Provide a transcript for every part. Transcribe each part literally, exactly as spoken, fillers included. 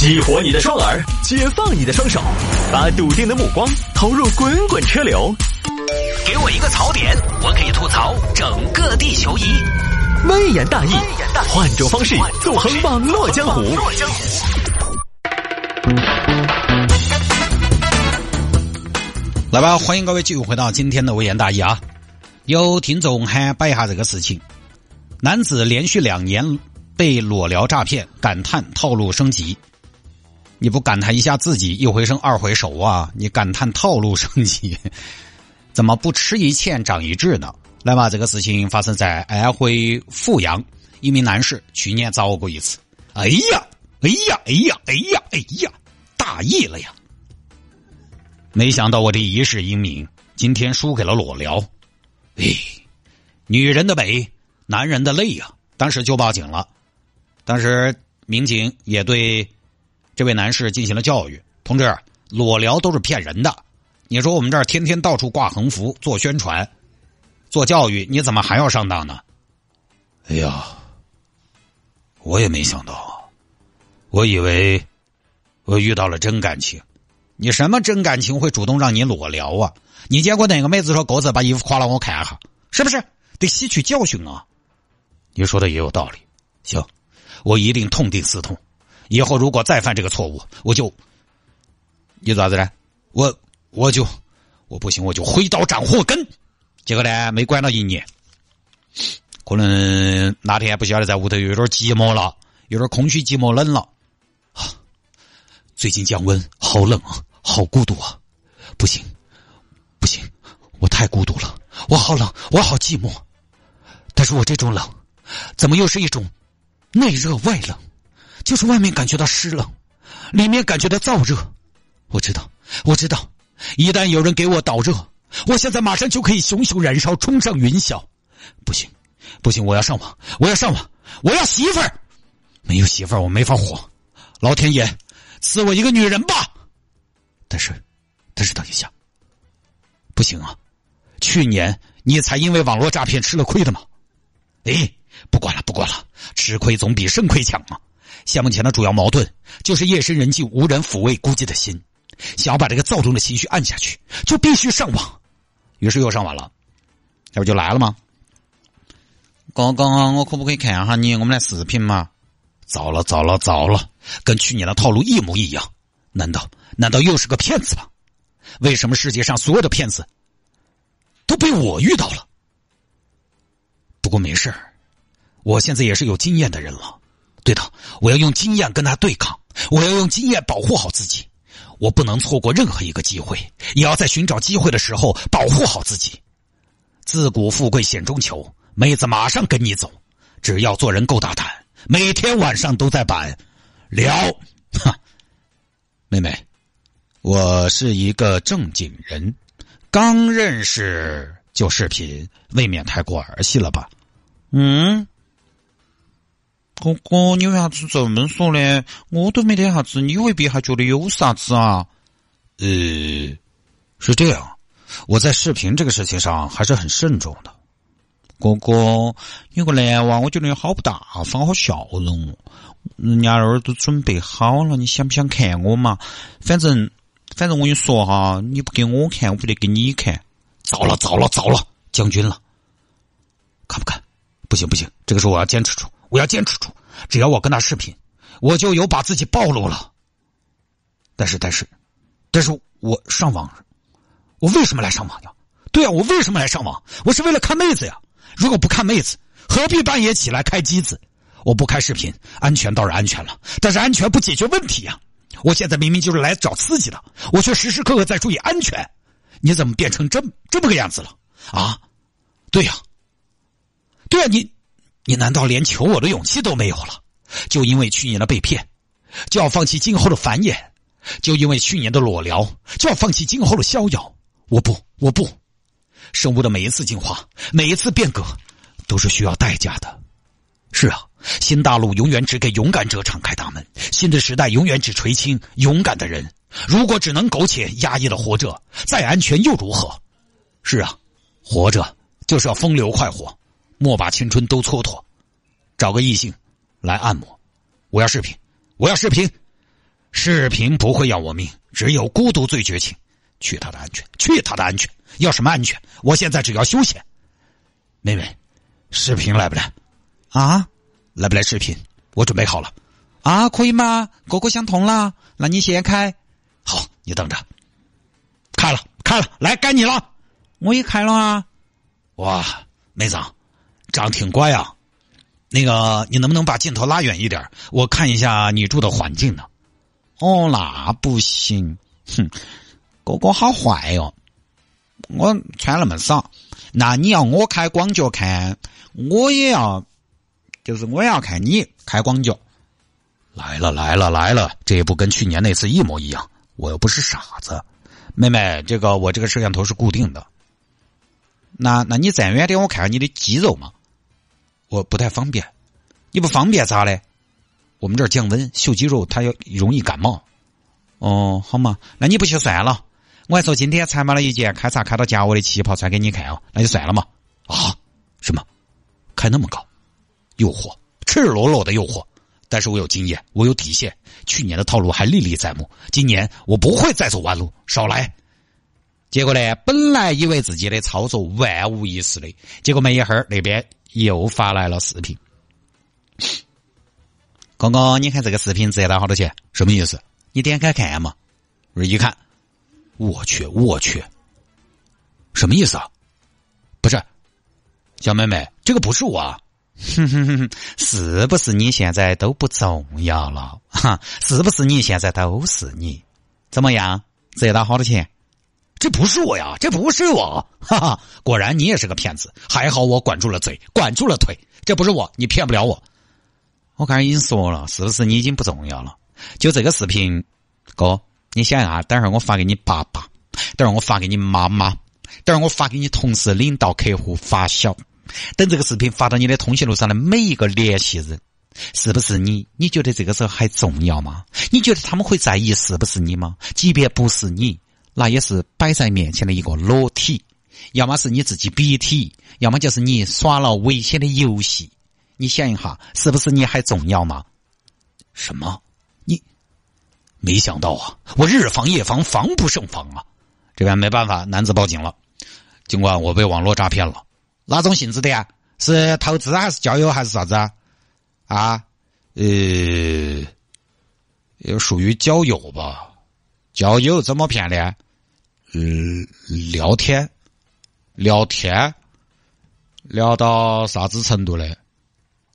激活你的双耳，解放你的双手，把笃定的目光投入滚滚车流。给我一个槽点，我可以吐槽整个地球仪。微言大义，换种方式纵横网络江湖。来吧，欢迎各位继续回到今天的微言大义啊！有听众还掰一下这个事情，男子连续两年被裸聊诈骗，感叹套路升级。你不感叹一下自己一回生二回熟啊？你感叹套路升级，怎么不吃一堑长一智呢？来吧，这个事情发生在安徽阜阳，一名男士去年遭过一次。哎呀，哎呀，哎呀，哎呀，哎呀，大意了呀！没想到我这一世英名，今天输给了裸聊。哎，女人的美，男人的泪呀！当时就报警了。当时民警也对这位男士进行了教育，同志，裸聊都是骗人的。你说我们这儿天天到处挂横幅做宣传做教育，你怎么还要上当呢？哎呀，我也没想到，我以为我遇到了真感情。你什么真感情会主动让你裸聊啊？你见过哪个妹子说狗子把衣服夸了我看一下？是不是得吸取教训啊？你说的也有道理，行，我一定痛定思痛，以后如果再犯这个错误，我就，你咋子呢？我我就我不行，我就挥刀斩祸根。结果呢，没关到一年，可能哪天不晓得在屋头有点寂寞了，有点空虚寂寞冷了、啊、最近降温，好冷啊，好孤独啊，不行不行，我太孤独了，我好冷，我好寂寞，但是我这种冷怎么又是一种内热外冷，就是外面感觉到湿冷，里面感觉到燥热。我知道我知道，一旦有人给我导热，我现在马上就可以熊熊燃烧，冲上云霄。不行不行，我要上网，我要上网，我要媳妇儿，没有媳妇儿我没法活，老天爷赐我一个女人吧。但是但是等一下，不行啊，去年你才因为网络诈骗吃了亏的吗？哎，不管了不管了，吃亏总比肾亏强嘛。现目前的主要矛盾就是夜深人静无人抚慰孤寂的心，想要把这个躁动的情绪按下去，就必须上网。于是又上网了，这不就来了吗？刚刚我可不可以看一下你我们的视频嘛？糟了糟了糟了，跟去年的套路一模一样。难道难道又是个骗子吗？为什么世界上所有的骗子都被我遇到了？不过没事儿，我现在也是有经验的人了。对的，我要用经验跟他对抗，我要用经验保护好自己，我不能错过任何一个机会，也要在寻找机会的时候保护好自己。自古富贵险中求，妹子马上跟你走，只要做人够大胆，每天晚上都在板聊。妹妹，我是一个正经人，刚认识就视频，未免太过儿戏了吧？嗯，哥哥，你为啥子这么说呢？我都没得啥子，你未必还觉得有啥子啊？呃，是这样，我在视频这个事情上还是很慎重的。哥哥，你个男娃，我觉得你好不大方，好笑容，人家那儿都准备好了，你想不想看我嘛？反正反正我跟你说哈，你不给我看，我不得给你看。糟了糟了糟了，将军了，看不看？不行不行，这个时候我要坚持住。我要坚持住，只要我跟他视频，我就有把自己暴露了。但是但是但是我上网，我为什么来上网呀？对啊，我为什么来上网？我是为了看妹子呀。如果不看妹子，何必半夜起来开机子？我不开视频，安全倒是安全了，但是安全不解决问题呀。我现在明明就是来找刺激的，我却时时刻刻在注意安全。你怎么变成这么这么个样子了啊？对呀对呀，你你难道连求我的勇气都没有了？就因为去年的被骗，就要放弃今后的繁衍；就因为去年的裸聊，就要放弃今后的逍遥。我不，我不！生物的每一次进化，每一次变革，都是需要代价的。是啊，新大陆永远只给勇敢者敞开大门，新的时代永远只垂青勇敢的人。如果只能苟且压抑的活着，再安全又如何？是啊，活着就是要风流快活。莫把青春都蹉跎，找个异性来按摩。我要视频，我要视频，视频不会要我命，只有孤独最绝情。去他的安全，去他的安全，要什么安全？我现在只要休闲。妹妹，视频来不来？啊，来不来视频？我准备好了。啊，可以吗？国国相同啦，那你先开。好，你等着。开了，开了，来，该你了。我也开了啊。哇，妹子，长挺乖啊。那个，你能不能把镜头拉远一点？我看一下你住的环境呢。哦，那不行。哼，狗狗好坏哟、哦。我穿那么少，那你要我开广角看，我也要，就是我要看你开广角。来了来了来了，这一步跟去年那次一模一样。我又不是傻子，妹妹，这个我这个摄像头是固定的。那那你站远点，我看看你的肌肉嘛。我不太方便。你不方便咋嘞？我们这儿降温秀肌肉，它要容易感冒。哦，好嘛，那你不去算了。我还说今天才买了一件开叉开到家我的旗袍穿给你看哦，那就算了嘛。啊，什么？开那么高，诱惑，赤裸裸的诱惑。但是我有经验，我有底线。去年的套路还历历在目，今年我不会再走弯路，少来。结果呢，本来以为自己的操作万无一失的，结果没一会儿那边又发来了视频。刚刚你看这个视频，折到好多钱？什么意思？你点开看嘛。我一看，我去，我去，什么意思啊？不是，小妹妹，这个不是我。哼哼哼，是不是你现在都不重要了？哈，是不是你现在都是你？怎么样？折到好多钱？这不是我呀，这不是我，哈哈！果然你也是个骗子，还好我管住了嘴，管住了腿。这不是我，你骗不了我。我刚才已经说了，是不是你已经不重要了？就这个视频，哥，你想啊，等会儿我发给你爸爸，等会儿我发给你妈妈，等会儿我发给你同事、领导、客户发小，等这个视频发到你的通讯录上的每一个联系人，是不是你？你觉得这个时候还重要吗？你觉得他们会在意是不是你吗？即便不是你，那也是摆在面前的一个裸体，要么是你自己逼体，要么就是你耍了危险的游戏。你想一下，是不是你还重要吗？什么？你没想到啊，我日防夜防，防不胜防啊！这边没办法，男子报警了。尽管我被网络诈骗了，哪种性质的呀？是投资还是交友还是啥子啊？啊，呃，属于交友吧。交友怎么骗的？嗯，聊天，聊天，聊到啥子程度嘞？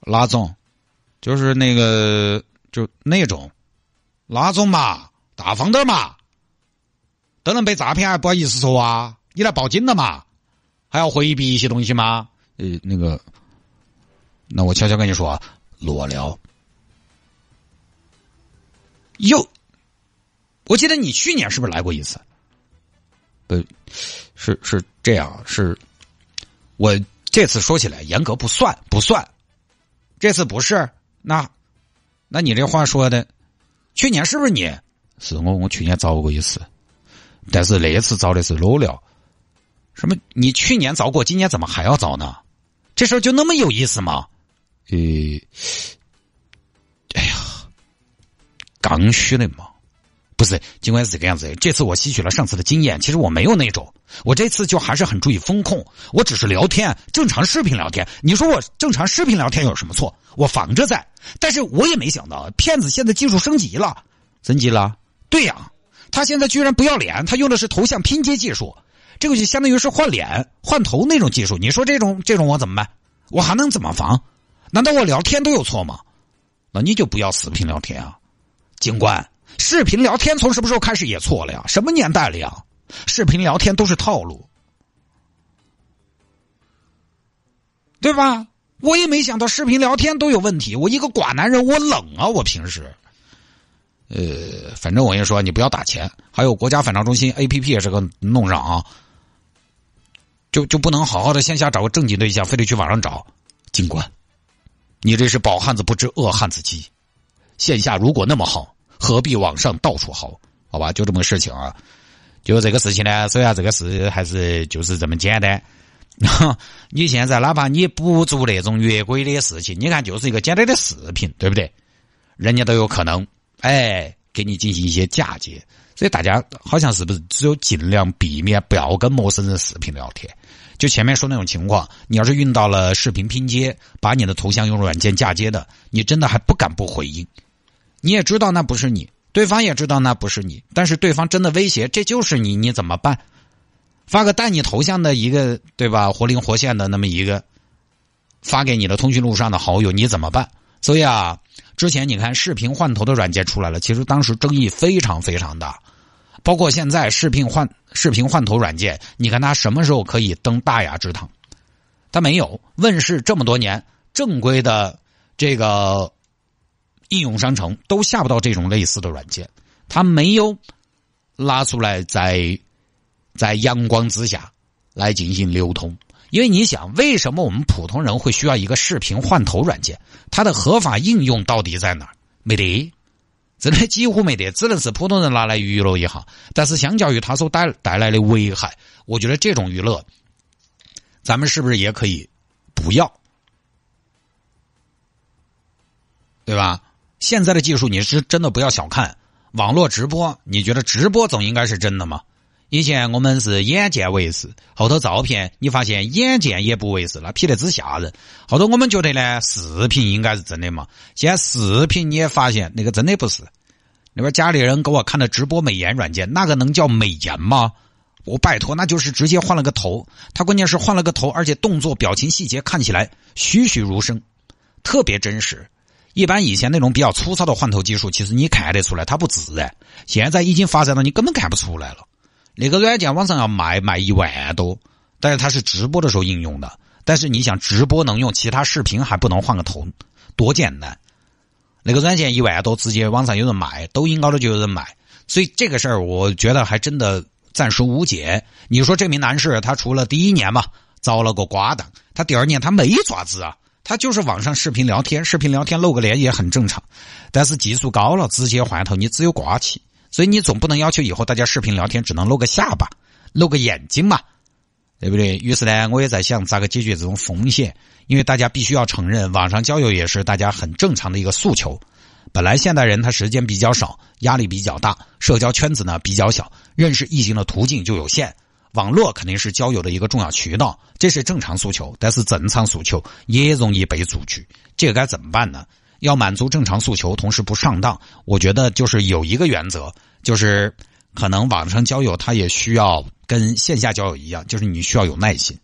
哪种？就是那个，就那种，哪种嘛？大方点嘛。等人被诈骗还不好意思说啊？你来报警了嘛？还要回避一些东西吗？呃，那个，那我悄悄跟你说啊，裸聊。哟。我记得你去年是不是来过一次？不，是是这样，是我这次说起来严格不算，不算，这次不是。那，那你这话说的，去年是不是你？是我，我去年找过一次，但是那一次找的是裸聊。什么？你去年找过，今年怎么还要找呢？这事儿就那么有意思吗？呃，哎呀，刚需的嘛。不是，尽管是这个样子，这次我吸取了上次的经验，其实我没有那种，我这次就还是很注意风控，我只是聊天，正常视频聊天。你说我正常视频聊天有什么错？我防着在，但是我也没想到，骗子现在技术升级了，升级了。对呀、啊，他现在居然不要脸，他用的是头像拼接技术，这个就相当于是换脸、换头那种技术。你说这种这种我怎么办？我还能怎么防？难道我聊天都有错吗？那你就不要视频聊天啊，警官。视频聊天从什么时候开始也错了呀？什么年代了呀？视频聊天都是套路，对吧？我也没想到视频聊天都有问题。我一个寡男人，我冷啊！我平时，呃，反正我跟你说，你不要打钱。还有国家反诈中心 A P P 也是个弄上啊，就就不能好好的线下找个正经对象，非得去网上找。警官，你这是饱汉子不知饿汉子饥。线下如果那么好，何必往上到处薅？好吧，就这么个事情啊。就这个事情呢，虽然这个事还是就是这么简单。你现在哪怕你不做那种越轨的事情，你看就是一个简单的视频，对不对？人家都有可能，哎，给你进行一些嫁接。所以大家好像是不是只有尽量避免不要跟陌生人视频聊天，就前面说那种情况，你要是运到了视频拼接，把你的头像用软件嫁接的，你真的还不敢不回应，你也知道那不是你，对方也知道那不是你，但是对方真的威胁这就是你，你怎么办？发个带你头像的一个，对吧，活灵活现的那么一个发给你的通讯录上的好友，你怎么办？所以啊，之前你看视频换头的软件出来了，其实当时争议非常非常大，包括现在视频换视频换头软件，你看它什么时候可以登大雅之堂？它没有。问世这么多年，正规的这个应用商城都下不到这种类似的软件，它没有拉出来在在阳光之下来进行流通。因为你想，为什么我们普通人会需要一个视频换头软件？它的合法应用到底在哪儿？没得，真的几乎没得，只能是普通人拿来娱乐一下。但是相较于它所带带来的危害，我觉得这种娱乐，咱们是不是也可以不要？对吧？现在的技术你是真的不要小看。网络直播，你觉得直播总应该是真的吗？以前我们是眼见为实，后头照片你发现眼见也不为实了，P得之吓人。后头我们觉得呢，视频应该是真的嘛，现在视频你也发现那个真的不是。那边家里人给我看的直播美颜软件，那个能叫美颜吗？我拜托，那就是直接换了个头。他关键是换了个头，而且动作、表情、细节看起来栩栩如生，特别真实。一般以前那种比较粗糙的换头技术，其实你看得出来它不自然。现在已经发展到你根本看不出来了。那个软件网上要买买一万多，但是它是直播的时候应用的。但是你想，直播能用，其他视频还不能换个头，多简单！那个软件一万多，直接网上有人买，抖音高的就有人买。所以这个事儿，我觉得还真的暂时无解。你说这名男士，他除了第一年嘛遭了个瓜档，他第二年他没爪子啊，他就是网上视频聊天，视频聊天露个脸也很正常。但是技术高了，直接换头，你只有瓜气。所以你总不能要求以后大家视频聊天只能露个下巴露个眼睛嘛，对不对？于是呢，我也在想咋个解决这种风险，因为大家必须要承认，网上交友也是大家很正常的一个诉求。本来现代人他时间比较少，压力比较大，社交圈子呢比较小，认识异性的途径就有限，网络肯定是交友的一个重要渠道，这是正常诉求。但是正常诉求也容易被阻拒，这个该怎么办呢？要满足正常诉求，同时不上当，我觉得就是有一个原则，就是可能网上交友它也需要跟线下交友一样，就是你需要有耐心。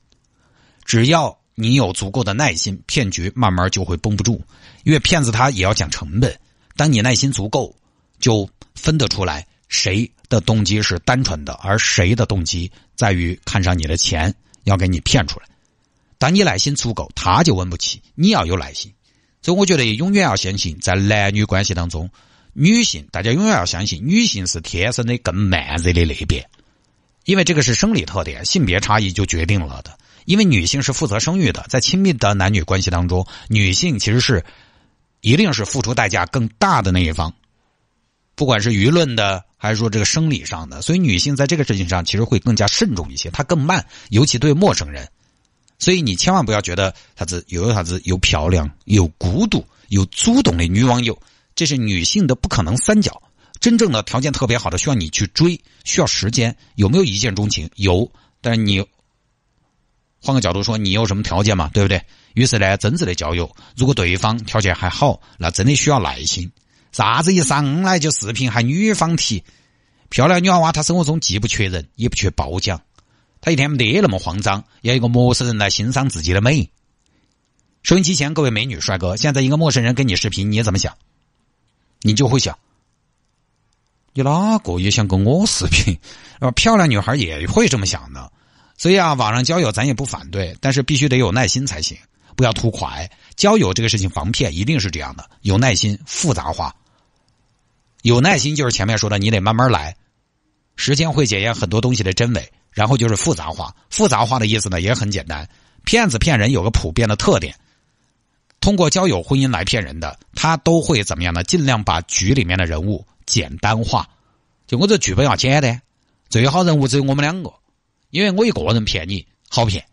只要你有足够的耐心，骗局慢慢就会绷不住。因为骗子他也要讲成本，当你耐心足够，就分得出来谁的动机是单纯的，而谁的动机在于看上你的钱要给你骗出来。当你耐心足够，他就问不起，你要有耐心。所以我觉得永远要相信，在男女关系当中，女性大家永远要相信，女性是天生的更慢热的类别，因为这个是生理特点，性别差异就决定了的。因为女性是负责生育的，在亲密的男女关系当中，女性其实是一定是付出代价更大的那一方，不管是舆论的还是说这个生理上的。所以女性在这个事情上其实会更加慎重一些，她更慢，尤其对陌生人。所以你千万不要觉得啥子有啥子有漂亮、有孤独、有主动的女网友，这是女性的不可能三角。真正的条件特别好的，需要你去追，需要时间。有没有一见钟情？有，但是你换个角度说，你有什么条件嘛？对不对？于是呢，真正的交友，如果对方条件还好，那真的需要耐心。啥子一上来就视频，还女方提漂亮女娃娃，她生活中既不缺人，也不缺褒奖。他一天没得那么慌张，要一个陌生人来欣赏自己的美。收音机前各位美女帅哥，现在一个陌生人跟你视频，你怎么想？你就会想，你哪个也想跟我视频？漂亮女孩也会这么想的。所以啊，网上交友咱也不反对，但是必须得有耐心才行，不要图快。交友这个事情防骗一定是这样的，有耐心，复杂化。有耐心就是前面说的，你得慢慢来，时间会检验很多东西的真伪。然后就是复杂化，复杂化的意思呢也很简单，骗子骗人有个普遍的特点，通过交友婚姻来骗人的，他都会怎么样呢？尽量把局里面的人物简单化，就我这剧本要简单，最好人物只有我们两个，因为我一个人骗你好骗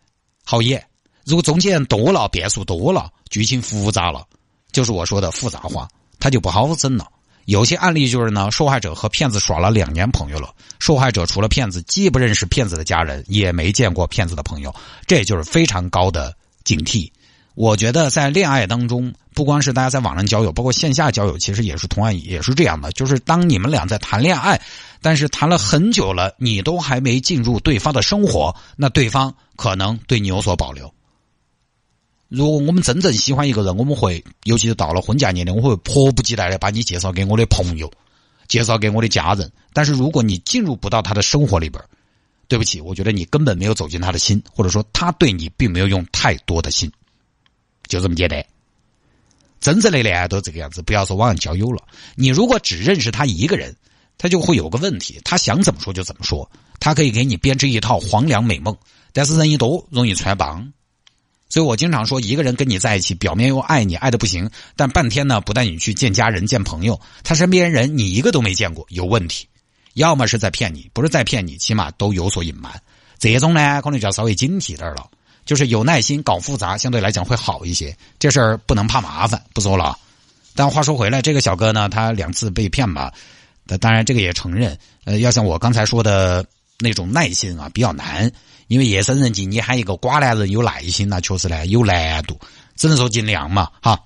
好演，如果中间人多了，变数多了，剧情复杂了，就是我说的复杂化，它就不好整了。有些案例就是呢，受害者和骗子耍了两年朋友了，受害者除了骗子，既不认识骗子的家人，也没见过骗子的朋友，这就是非常高的警惕。我觉得在恋爱当中，不光是大家在网上交友，包括线下交友，其实也是同样也是这样的，就是当你们俩在谈恋爱，但是谈了很久了，你都还没进入对方的生活，那对方可能对你有所保留。如果我们真正喜欢一个人，我们会，尤其是到了婚嫁年龄，我会迫不及待的把你介绍给我的朋友，介绍给我的家人。但是如果你进入不到他的生活里边，对不起，我觉得你根本没有走进他的心，或者说他对你并没有用太多的心。就这么简单，真正的恋爱都这个样子，不要说网上交友了。你如果只认识他一个人，他就会有个问题，他想怎么说就怎么说，他可以给你编织一套黄粱美梦，但是人一多容易穿帮。所以我经常说，一个人跟你在一起，表面又爱你爱得不行，但半天呢不带你去见家人见朋友，他身边人你一个都没见过，有问题。要么是在骗你，不是在骗你，起码都有所隐瞒。这种呢可能就要稍微警惕点了。就是有耐心搞复杂，相对来讲会好一些。这事儿不能怕麻烦，不说了。但话说回来，这个小哥呢，他两次被骗吧，当然这个也承认。呃，要像我刚才说的那种耐心啊，比较难。因为夜深人静，你喊一个瓜男人有耐心，那确实呢有难度，只能说尽量嘛，哈。